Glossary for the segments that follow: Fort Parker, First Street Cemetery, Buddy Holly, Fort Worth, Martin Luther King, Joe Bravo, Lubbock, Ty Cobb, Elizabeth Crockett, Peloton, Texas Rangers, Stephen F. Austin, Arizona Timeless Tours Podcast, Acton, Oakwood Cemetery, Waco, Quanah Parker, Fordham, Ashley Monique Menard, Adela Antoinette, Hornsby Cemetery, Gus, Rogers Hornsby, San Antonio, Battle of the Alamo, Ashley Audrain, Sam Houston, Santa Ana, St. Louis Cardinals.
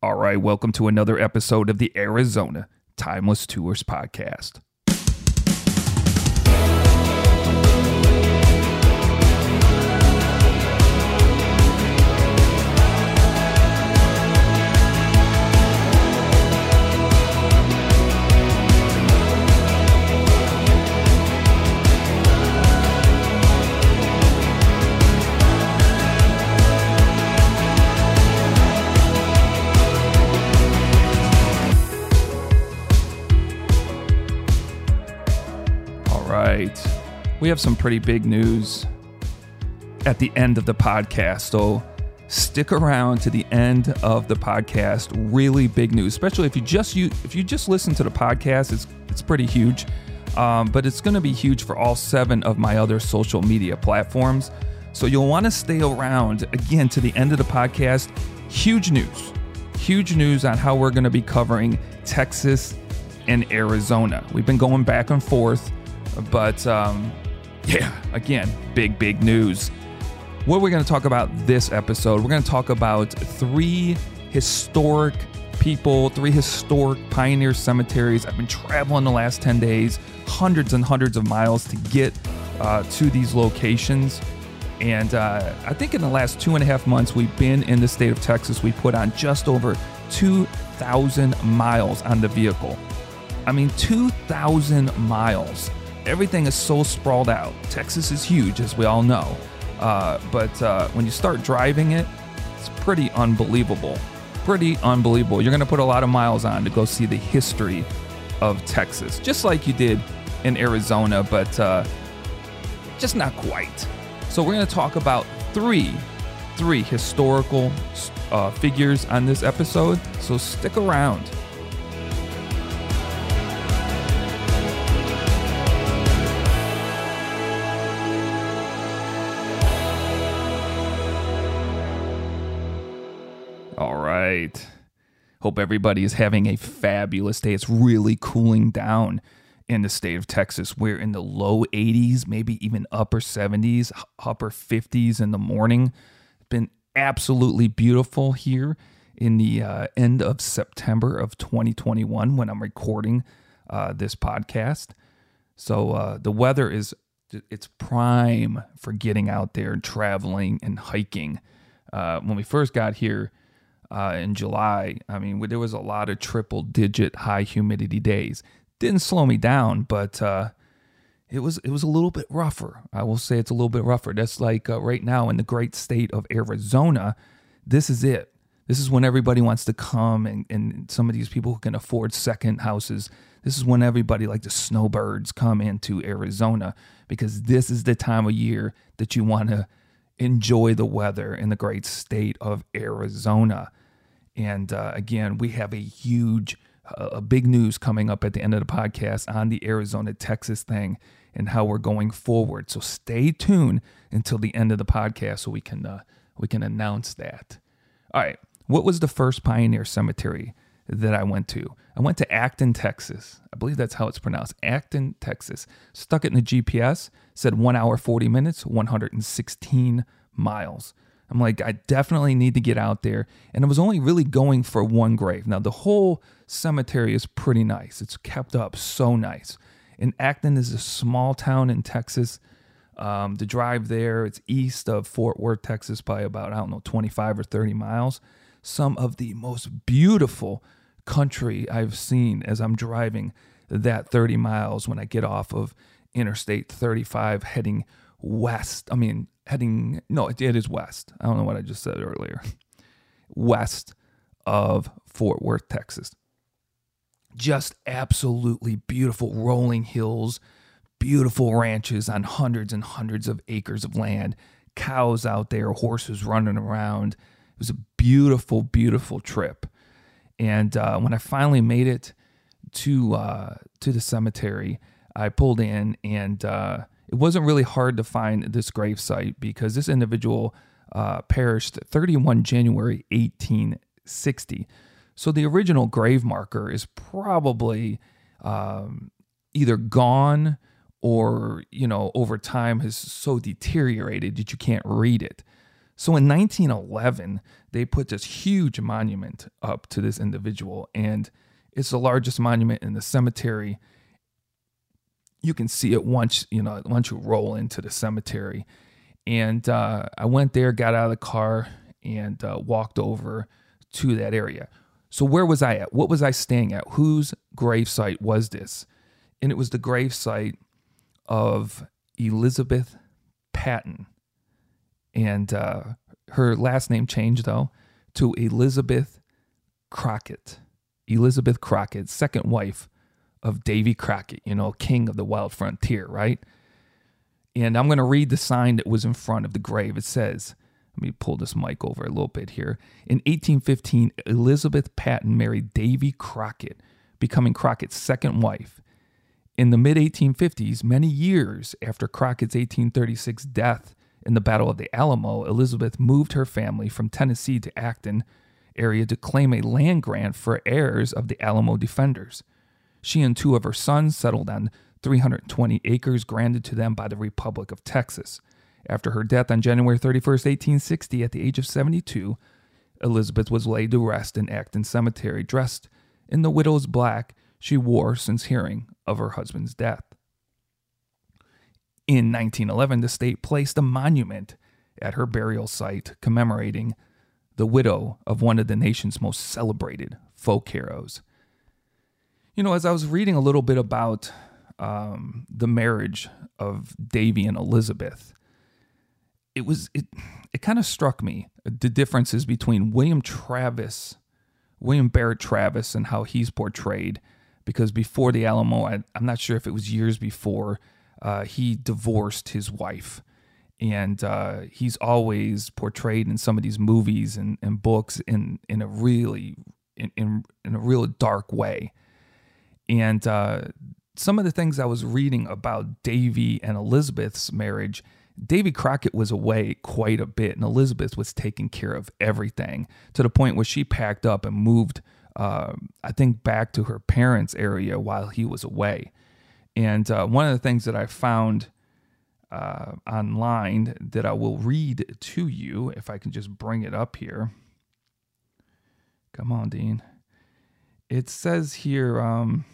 All right, welcome to another episode of the Arizona Timeless Tours Podcast. We have some pretty big news at the end of the podcast, so stick around to the end of the podcast. Really big news, especially if you just listen to the podcast. It's pretty huge, but it's going to be huge for all 7 of my other social media platforms. So you'll want to stay around again to the end of the podcast. Huge news on how we're going to be covering Texas and Arizona. We've been going back and forth, but yeah, again, big news. What are we going to talk about this episode? We're going to talk about 3 historic people, 3 historic pioneer cemeteries. I've been traveling the last 10 days, hundreds and hundreds of miles to get to these locations. And I think in the last 2.5 months, we've been in the state of Texas. We put on just over 2,000 miles on the vehicle. I mean, 2,000 miles. Everything is so sprawled out. Texas is huge, as we all know. But when you start driving it, it's pretty unbelievable. You're going to put a lot of miles on to go see the history of Texas, just like you did in Arizona, but just not quite. So we're going to talk about three historical figures on this episode. So stick around. Hope everybody is having a fabulous day. It's really cooling down in the state of Texas. We're in the low 80s, maybe even upper 70s, upper 50s in the morning. It's been absolutely beautiful here in the end of September of 2021 when I'm recording this podcast. So the weather it's prime for getting out there and traveling and hiking. When we first got here, in July, I mean, there was a lot of triple-digit high humidity days. Didn't slow me down, but it was a little bit rougher. I will say it's a little bit rougher. That's like right now in the great state of Arizona, this is it. This is when everybody wants to come, and some of these people who can afford second houses, this is when everybody, like the snowbirds, come into Arizona, because this is the time of year that you want to enjoy the weather in the great state of Arizona. And again, we have a huge, big news coming up at the end of the podcast on the Arizona-Texas thing and how we're going forward. So stay tuned until the end of the podcast so we can announce that. All right, what was the first pioneer cemetery that I went to? I went to Acton, Texas. I believe that's how it's pronounced, Acton, Texas. Stuck it in the GPS, said 1 hour, 40 minutes, 116 miles. I'm like, I definitely need to get out there. And I was only really going for one grave. Now, the whole cemetery is pretty nice. It's kept up so nice. And Acton is a small town in Texas. The drive there, it's east of Fort Worth, Texas, by about, 25 or 30 miles. Some of the most beautiful country I've seen as I'm driving that 30 miles when I get off of Interstate 35 heading west. It is west. I don't know what I just said earlier. West of Fort Worth, Texas. Just absolutely beautiful rolling hills, beautiful ranches on hundreds and hundreds of acres of land, cows out there, horses running around. It was a beautiful, beautiful trip. And when I finally made it to the cemetery, I pulled in, and it wasn't really hard to find this gravesite because this individual perished 31 January 1860. So the original grave marker is probably either gone or, over time has so deteriorated that you can't read it. So in 1911, they put this huge monument up to this individual, and it's the largest monument in the cemetery. You can see it once you roll into the cemetery. And I went there, got out of the car, and walked over to that area. So where was I at? What was I staying at? Whose gravesite was this? And it was the gravesite of Elizabeth Patton. And her last name changed, though, to Elizabeth Crockett. Elizabeth Crockett, second wife of Davy Crockett, king of the wild frontier, right? And I'm going to read the sign that was in front of the grave. It says, let me pull this mic over a little bit here. In 1815, Elizabeth Patton married Davy Crockett, becoming Crockett's second wife. In the mid-1850s, many years after Crockett's 1836 death in the Battle of the Alamo, Elizabeth moved her family from Tennessee to Acton area to claim a land grant for heirs of the Alamo defenders. She and two of her sons settled on 320 acres granted to them by the Republic of Texas. After her death on January 31st, 1860, at the age of 72, Elizabeth was laid to rest in Acton Cemetery, dressed in the widow's black she wore since hearing of her husband's death. In 1911, the state placed a monument at her burial site commemorating the widow of one of the nation's most celebrated folk heroes. As I was reading a little bit about the marriage of Davy and Elizabeth, it kind of struck me, the differences between William Barrett Travis, and how he's portrayed. Because before the Alamo, I'm not sure if it was years before, he divorced his wife. And he's always portrayed in some of these movies and books in a real dark way. And some of the things I was reading about Davy and Elizabeth's marriage, Davy Crockett was away quite a bit, and Elizabeth was taking care of everything to the point where she packed up and moved, I think, back to her parents' area while he was away. And one of the things that I found online that I will read to you, if I can just bring it up here. Come on, Dean. It says here, I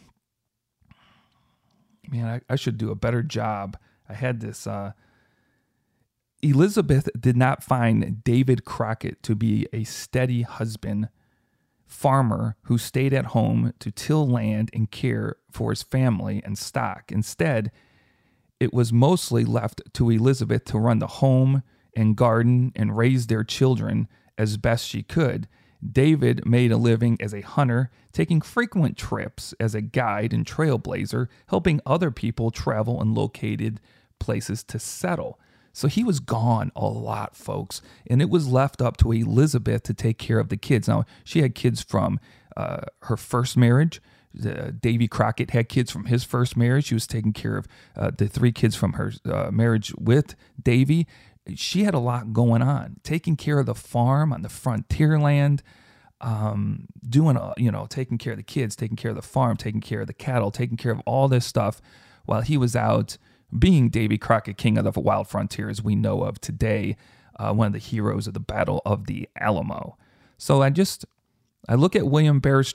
should do a better job. I had this. Elizabeth did not find David Crockett to be a steady husband farmer who stayed at home to till land and care for his family and stock. Instead, it was mostly left to Elizabeth to run the home and garden and raise their children as best she could. David made a living as a hunter, taking frequent trips as a guide and trailblazer, helping other people travel and located places to settle. So he was gone a lot, folks, and it was left up to Elizabeth to take care of the kids. Now, she had kids from her first marriage. Davy Crockett had kids from his first marriage. She was taking care of the three kids from her marriage with Davy. She had a lot going on, taking care of the farm on the frontier land, taking care of the kids, taking care of the farm, taking care of the cattle, taking care of all this stuff while he was out being Davy Crockett, king of the wild frontier as we know of today, one of the heroes of the Battle of the Alamo. So I look at William Barrett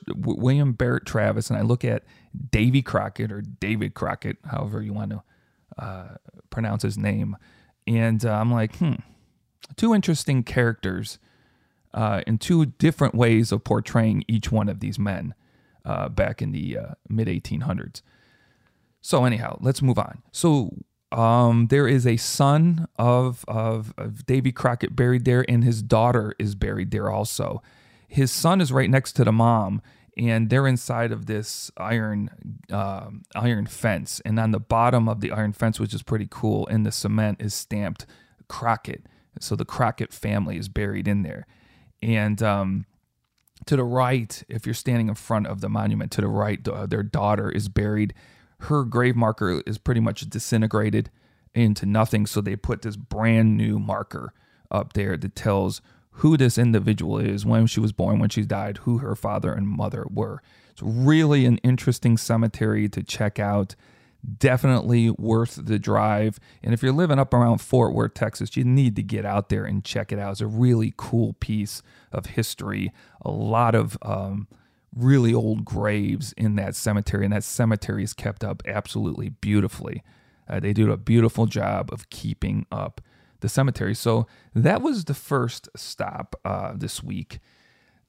Travis, and I look at Davy Crockett, or David Crockett, however you want to pronounce his name, and I'm like, two interesting characters and two different ways of portraying each one of these men back in the mid-1800s. So anyhow, let's move on. So there is a son of Davy Crockett buried there, and his daughter is buried there also. His son is right next to the mom, and they're inside of this iron fence. And on the bottom of the iron fence, which is pretty cool, in the cement is stamped Crockett. So the Crockett family is buried in there. And to the right, if you're standing in front of the monument, to the right, their daughter is buried. Her grave marker is pretty much disintegrated into nothing, so they put this brand new marker up there that tells who this individual is, when she was born, when she died, who her father and mother were. It's really an interesting cemetery to check out. definitely worth the drive. And if you're living up around Fort Worth, Texas, you need to get out there and check it out. It's a really cool piece of history. A lot of really old graves in that cemetery, and that cemetery is kept up absolutely beautifully. They do a beautiful job of keeping up the cemetery. So that was the first stop this week.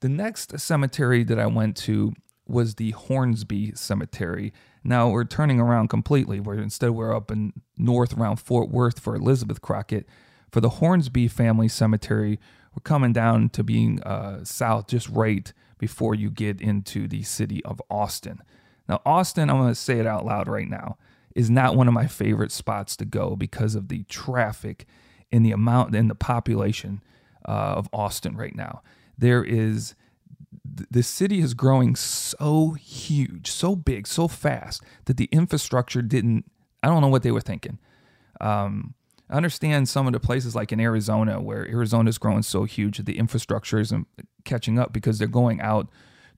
The next cemetery that I went to was the Hornsby Cemetery. Now we're turning around completely. We're up in north around Fort Worth for Elizabeth Crockett. For the Hornsby Family Cemetery, we're coming down to being south, just right before you get into the city of Austin. Now Austin, I'm going to say it out loud right now, is not one of my favorite spots to go because of the traffic and the amount and the population of Austin right now. The city is growing so huge, so big, so fast that the infrastructure I don't know what they were thinking. I understand some of the places like in Arizona, where Arizona's growing so huge that the infrastructure isn't catching up because they're going out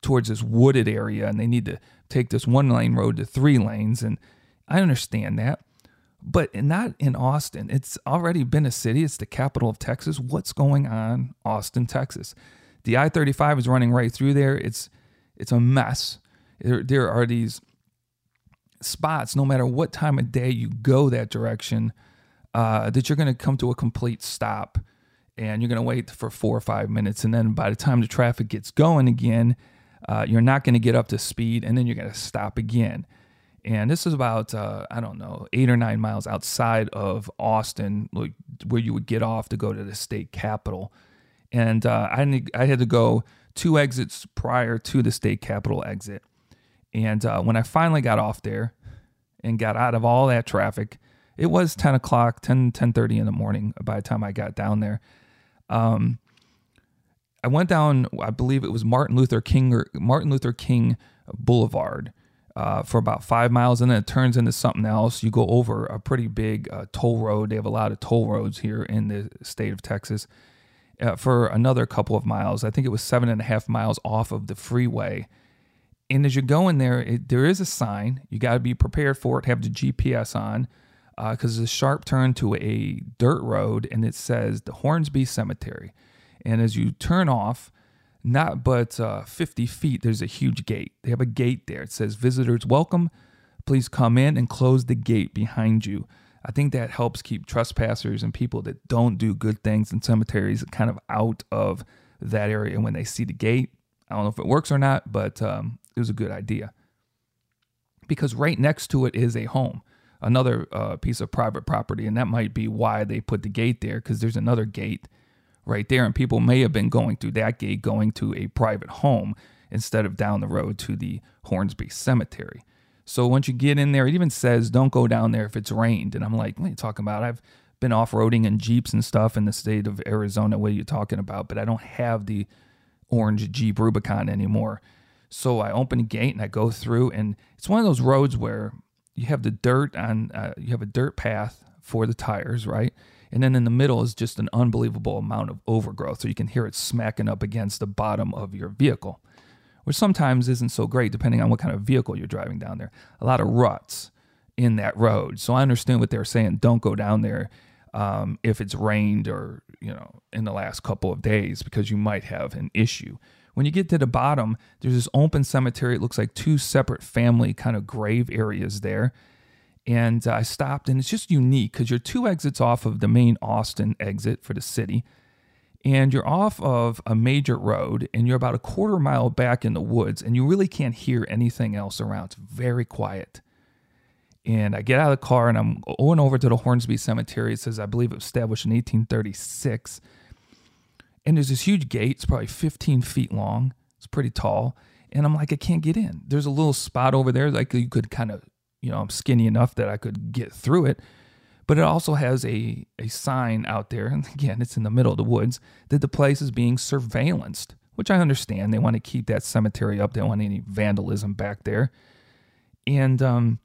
towards this wooded area and they need to take this one-lane road to three lanes. And I understand that, but not in Austin. It's already been a city. It's the capital of Texas. What's going on, Austin, Texas? The I-35 is running right through there. It's a mess. There are these spots, no matter what time of day you go that direction, that you're going to come to a complete stop, and you're going to wait for 4 or 5 minutes, and then by the time the traffic gets going again, you're not going to get up to speed, and then you're going to stop again. And this is about, 8 or 9 miles outside of Austin, like where you would get off to go to the state capitol. And I had to go 2 exits prior to the state capitol exit. And when I finally got off there and got out of all that traffic, it was 10 o'clock, 10:30 in the morning by the time I got down there. I went down, I believe it was Martin Luther King Boulevard, for about 5 miles, and then it turns into something else. You go over a pretty big toll road. They have a lot of toll roads here in the state of Texas for another couple of miles. I think it was 7.5 miles off of the freeway. And as you go in there, there is a sign. You got to be prepared for it, have the GPS on, because it's a sharp turn to a dirt road, and it says the Hornsby Cemetery. And as you turn off, 50 feet, there's a huge gate. They have a gate there. It says, "Visitors welcome. Please come in," and close the gate behind you. I think that helps keep trespassers and people that don't do good things in cemeteries kind of out of that area. And when they see the gate, I don't know if it works or not, but it was a good idea. Because right next to it is a home, another piece of private property, and that might be why they put the gate there, because there's another gate right there, and people may have been going through that gate, going to a private home instead of down the road to the Hornsby Cemetery. So once you get in there, it even says don't go down there if it's rained. And I'm like, what are you talking about? I've been off-roading in Jeeps and stuff in the state of Arizona. What are you talking about? But I don't have the orange Jeep Rubicon anymore. So I open the gate and I go through, and it's one of those roads where you have the dirt on, you have a dirt path for the tires, right? And then in the middle is just an unbelievable amount of overgrowth, so you can hear it smacking up against the bottom of your vehicle, which sometimes isn't so great depending on what kind of vehicle you're driving down there. A lot of ruts in that road. So I understand what they're saying. Don't go down there if it's rained or, in the last couple of days, because you might have an issue. When you get to the bottom, there's this open cemetery. It looks like 2 separate family kind of grave areas there. And I stopped, and it's just unique because you're 2 exits off of the main Austin exit for the city, and you're off of a major road, and you're about a quarter mile back in the woods, and you really can't hear anything else around. It's very quiet. And I get out of the car, and I'm going over to the Hornsby Cemetery. It says, I believe, established in 1836. And there's this huge gate. It's probably 15 feet long. It's pretty tall. And I'm like, I can't get in. There's a little spot over there, like you could kind of, I'm skinny enough that I could get through it. But it also has a sign out there, and again, it's in the middle of the woods, that the place is being surveillanced, which I understand. They want to keep that cemetery up. They don't want any vandalism back there. And so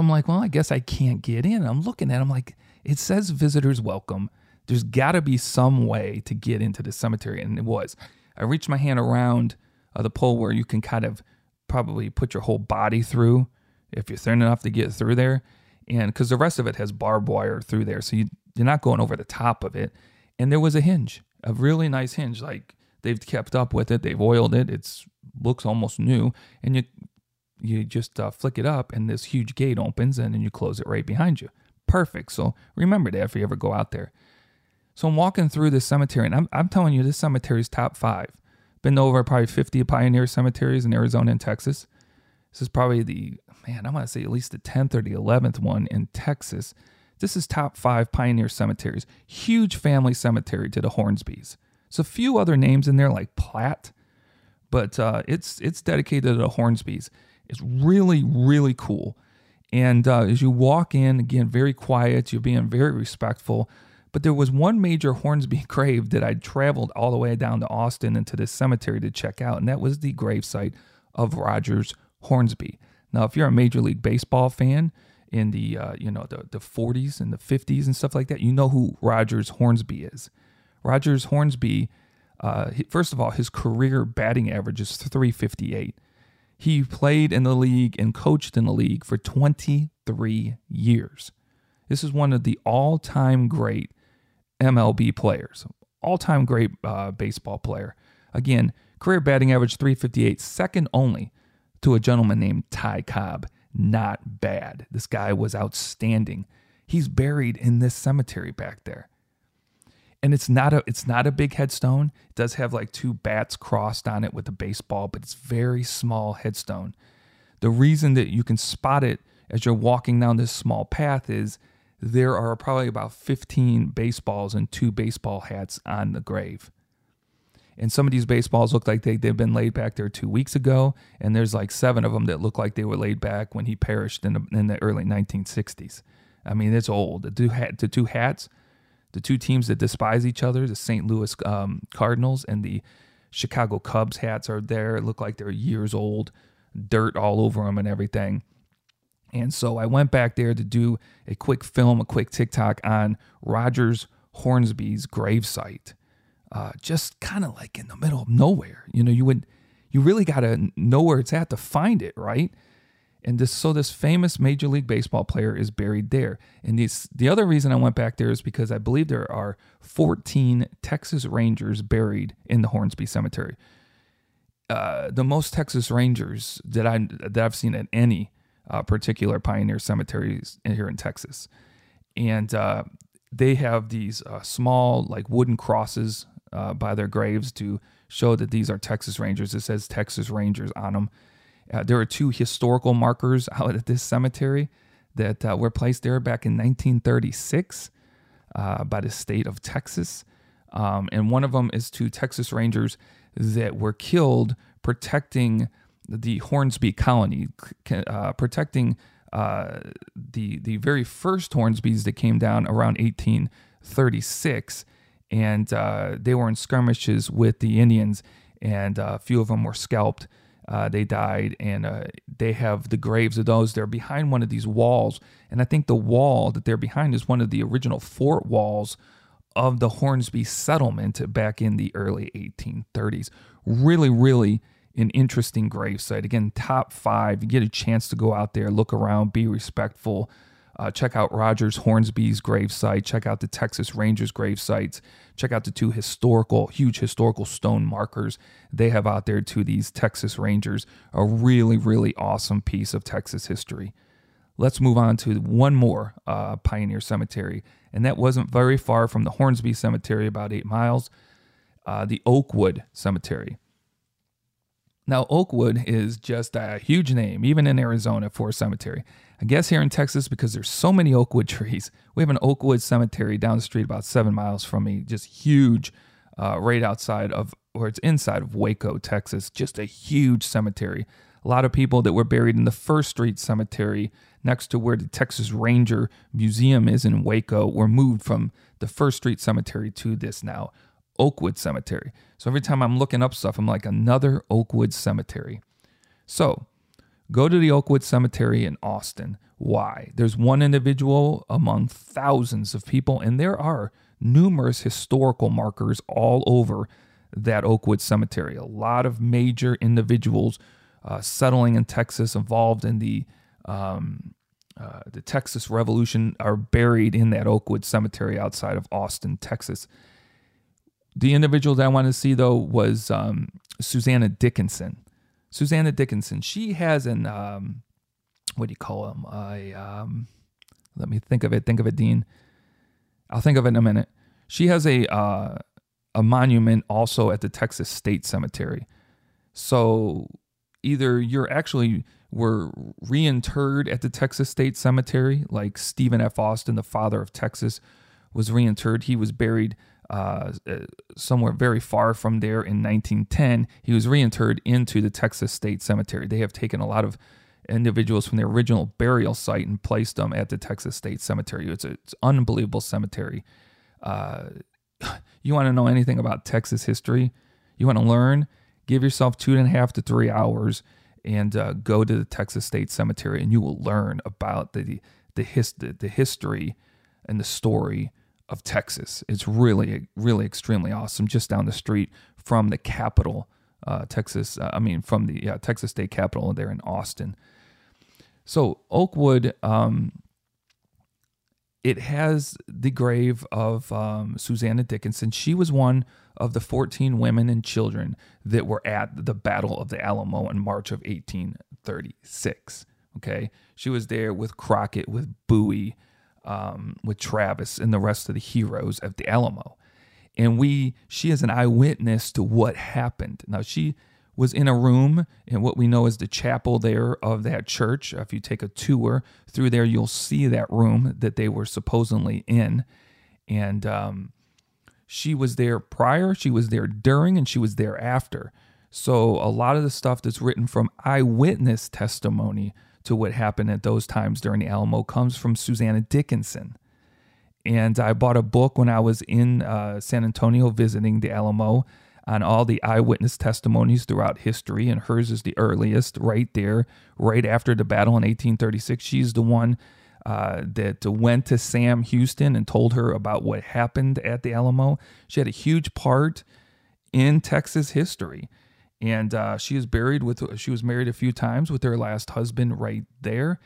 I'm like, well, I guess I can't get in. I'm looking at it. I'm like, it says visitors welcome. There's got to be some way to get into the cemetery, and it was. I reached my hand around the pole where you can kind of probably put your whole body through if you're thin enough to get through there. And because the rest of it has barbed wire through there, so you're not going over the top of it. And there was a hinge, a really nice hinge. Like, they've kept up with it. They've oiled it. It looks almost new. And you just flick it up, and this huge gate opens, and then you close it right behind you. Perfect. So remember that if you ever go out there. So I'm walking through this cemetery, and I'm telling you, this cemetery's top five. Been over probably 50 pioneer cemeteries in Arizona and Texas. This is probably I want to say at least the 10th or the 11th one in Texas. This is top five pioneer cemeteries. Huge family cemetery to the Hornsbys. There's a few other names in there like Platt, but it's dedicated to the Hornsbys. It's really, really cool. And as you walk in, again, very quiet, you're being very respectful. But there was one major Hornsby grave that I traveled all the way down to Austin and to this cemetery to check out, and that was the gravesite of Rogers Hornsby. Now, if you're a Major League Baseball fan in the 40s and the 50s and stuff like that, you know who Rogers Hornsby is. Rogers Hornsby, first of all, his career batting average is .358. He played in the league and coached in the league for 23 years. This is one of the all-time great MLB players, all-time great baseball player. Again, career batting average .358, second only to a gentleman named Ty Cobb. Not bad. This guy was outstanding. He's buried in this cemetery back there. And it's not a big headstone. It does have like two bats crossed on it with a baseball, but it's very small headstone. The reason that you can spot it as you're walking down this small path is there are probably about 15 baseballs and two baseball hats on the grave. And some of these baseballs look like they've been laid back there 2 weeks ago, and there's like seven of them that look like they were laid back when he perished in the early 1960s. I mean, it's old. The two hats, the two teams that despise each other, the St. Louis Cardinals and the Chicago Cubs hats are there. It looked like they're years old, dirt all over them and everything. And so I went back there to do a quick TikTok on Rogers Hornsby's gravesite. Just kind of like in the middle of nowhere. You know, you really got to know where it's at to find it, right? And this famous Major League Baseball player is buried there. And the other reason I went back there is because I believe there are 14 Texas Rangers buried in the Hornsby Cemetery. The most Texas Rangers that I've seen at any particular pioneer cemeteries here in Texas. And they have these small like wooden crosses by their graves to show that these are Texas Rangers. It says Texas Rangers on them. There are two historical markers out at this cemetery that were placed there back in 1936 by the state of Texas. And one of them is to Texas Rangers that were killed protecting the Hornsby colony, protecting the very first Hornsbys that came down around 1836. And they were in skirmishes with the Indians, and a few of them were scalped. They died, and they have the graves of those. They're behind one of these walls, and I think the wall that they're behind is one of the original fort walls of the Hornsby settlement back in the early 1830s. Really, really an interesting gravesite. Again, top five. You get a chance to go out there, look around, be respectful. Check out Rogers Hornsby's gravesite. Check out the Texas Rangers gravesites. Check out the two huge historical stone markers they have out there to these Texas Rangers. A really, really awesome piece of Texas history. Let's move on to one more pioneer cemetery, and that wasn't very far from the Hornsby Cemetery, about 8 miles, the Oakwood Cemetery. Now, Oakwood is just a huge name, even in Arizona, for a cemetery. I guess here in Texas, because there's so many Oakwood trees, we have an Oakwood Cemetery down the street about 7 miles from me, just huge, right outside of, or it's inside of Waco, Texas, just a huge cemetery. A lot of people that were buried in the First Street Cemetery next to where the Texas Ranger Museum is in Waco were moved from the First Street Cemetery to this now Oakwood Cemetery. So every time I'm looking up stuff, I'm like, another Oakwood Cemetery. So go to the Oakwood Cemetery in Austin. Why? There's one individual among thousands of people, and there are numerous historical markers all over that Oakwood Cemetery. A lot of major individuals settling in Texas involved in the the Texas Revolution are buried in that Oakwood Cemetery outside of Austin, Texas. The individual that I wanted to see, though, was Susanna Dickinson. Susanna Dickinson, she has an, what do you call him? Let me think of it. Think of it, Dean. I'll think of it in a minute. She has a monument also at the Texas State Cemetery. So either you're actually were reinterred at the Texas State Cemetery, like Stephen F. Austin, the father of Texas, was reinterred. He was buried somewhere very far from there in 1910. He was reinterred into the Texas State Cemetery. They have taken a lot of individuals from the original burial site and placed them at the Texas State Cemetery. It's an unbelievable cemetery. You want to know anything about Texas history? You want to learn? Give yourself 2.5 to 3 hours and go to the Texas State Cemetery, and you will learn about the history and the story of Texas. It's really, really extremely awesome. Just down the street from the capital, Texas State Capitol there in Austin. So Oakwood, it has the grave of Susanna Dickinson. She was one of the 14 women and children that were at the Battle of the Alamo in March of 1836. Okay, she was there with Crockett, with Bowie, with Travis, and the rest of the heroes of the Alamo. And she is an eyewitness to what happened. Now, she was in a room in what we know as the chapel there of that church. If you take a tour through there, you'll see that room that they were supposedly in. And she was there prior, she was there during, and she was there after. So a lot of the stuff that's written from eyewitness testimony to what happened at those times during the Alamo comes from Susanna Dickinson. And I bought a book when I was in San Antonio visiting the Alamo on all the eyewitness testimonies throughout history, and hers is the earliest right there, right after the battle in 1836. She's the one that went to Sam Houston and told her about what happened at the Alamo. She had a huge part in Texas history, and she was married a few times with her last husband right there,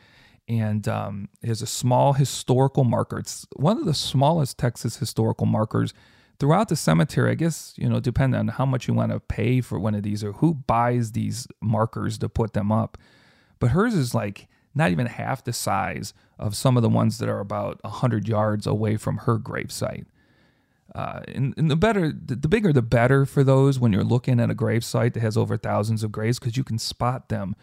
and is a small historical marker. It's one of the smallest Texas historical markers throughout the cemetery. I guess, depending on how much you want to pay for one of these or who buys these markers to put them up. But hers is like not even half the size of some of the ones that are about 100 yards away from her gravesite. And the bigger, the better for those when you're looking at a gravesite that has over thousands of graves, because you can spot them,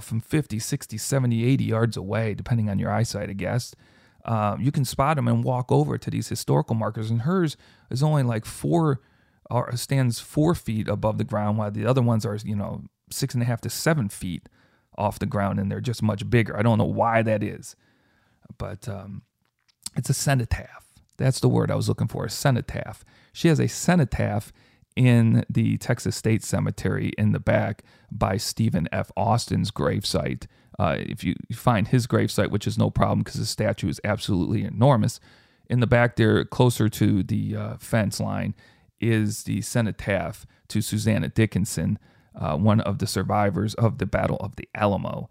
from 50, 60, 70, 80 yards away, depending on your eyesight, I guess. You can spot them and walk over to these historical markers, and hers is only like stands 4 feet above the ground, while the other ones are, 6.5 to 7 feet off the ground, and they're just much bigger. I don't know why that is, but it's a cenotaph. That's the word I was looking for, a cenotaph. She has a cenotaph in the Texas State Cemetery in the back by Stephen F. Austin's gravesite. If you find his gravesite, which is no problem because the statue is absolutely enormous, in the back there, closer to the fence line, is the cenotaph to Susanna Dickinson, one of the survivors of the Battle of the Alamo.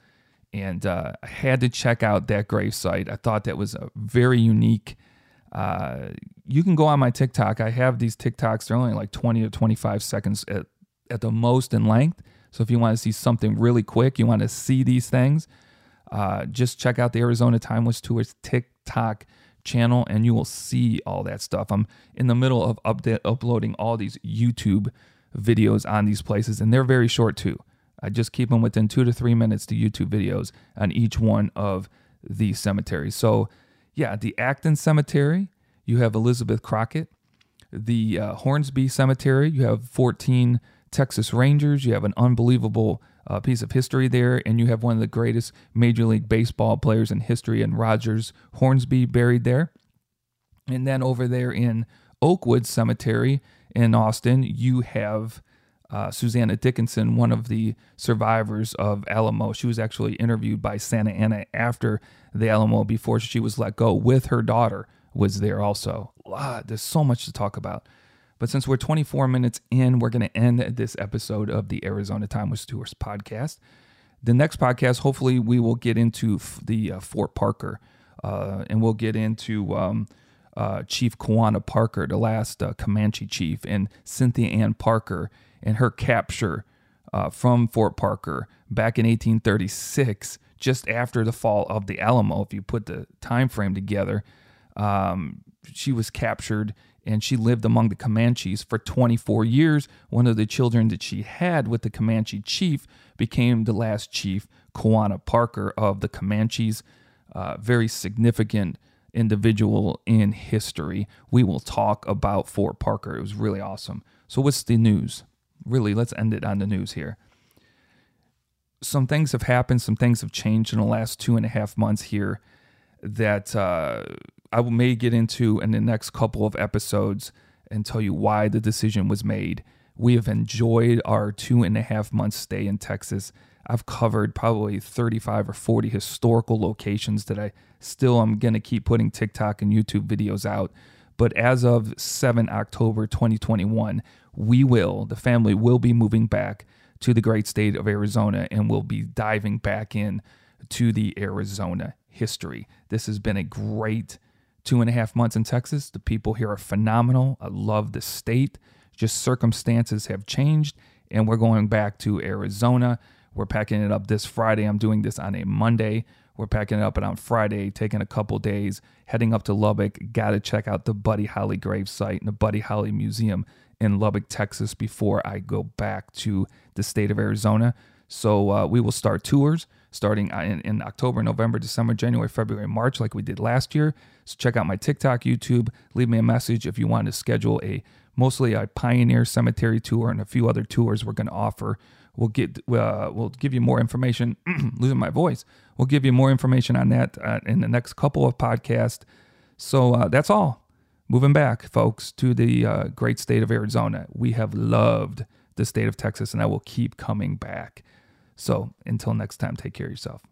And I had to check out that gravesite. I thought that was a very unique. You can go on my TikTok. I have these TikToks. They're only like 20 or 25 seconds at the most in length. So if you want to see something really quick, you want to see these things, just check out the Arizona Timeless Tours TikTok channel, and you will see all that stuff. I'm in the middle of uploading all these YouTube videos on these places, and they're very short too. I just keep them within 2 to 3 minutes to YouTube videos on each one of these cemeteries. So yeah, the Acton Cemetery, you have Elizabeth Crockett. The Hornsby Cemetery, you have 14 Texas Rangers. You have an unbelievable piece of history there, and you have one of the greatest Major League Baseball players in history, and Rogers Hornsby, buried there. And then over there in Oakwood Cemetery in Austin, you have Susanna Dickinson, one of the survivors of Alamo. She was actually interviewed by Santa Ana after the Alamo, before she was let go, with her daughter, was there also. There's so much to talk about. But since we're 24 minutes in, we're going to end this episode of the Arizona Timeless Tours podcast. The next podcast, hopefully, we will get into the Fort Parker, and we'll get into Chief Quanah Parker, the last Comanche chief, and Cynthia Ann Parker and her capture from Fort Parker back in 1836, just after the fall of the Alamo. If you put the time frame together, she was captured and she lived among the Comanches for 24 years. One of the children that she had with the Comanche chief became the last chief, Quanah Parker of the Comanches. Very significant individual in history. We will talk about Fort Parker. It was really awesome. So what's the news? Really, let's end it on the news here. Some things have happened. Some things have changed in the last 2.5 months here that I may get into in the next couple of episodes and tell you why the decision was made. We have enjoyed our 2.5 months stay in Texas. I've covered probably 35 or 40 historical locations that I still am going to keep putting TikTok and YouTube videos out. But as of 7 October 2021, the family will be moving back to the great state of Arizona, and we'll be diving back in to the Arizona history. This has been a great 2.5 months in Texas. The people here are phenomenal. I love the state. Just circumstances have changed, and we're going back to Arizona. We're packing it up this Friday. I'm doing this on a Monday. We're packing it up, and on Friday, taking a couple days, heading up to Lubbock. Got to check out the Buddy Holly gravesite and the Buddy Holly Museum in Lubbock, Texas, before I go back to the state of Arizona. So we will start tours starting in October, November, December, January, February, March, like we did last year. So check out my TikTok, YouTube. Leave me a message if you want to schedule mostly a Pioneer Cemetery tour and a few other tours we're going to offer. We'll give you more information. Losing my voice. We'll give you more information on that in the next couple of podcasts. So that's all. Moving back, folks, to the great state of Arizona. We have loved the state of Texas, and I will keep coming back. So until next time, take care of yourself.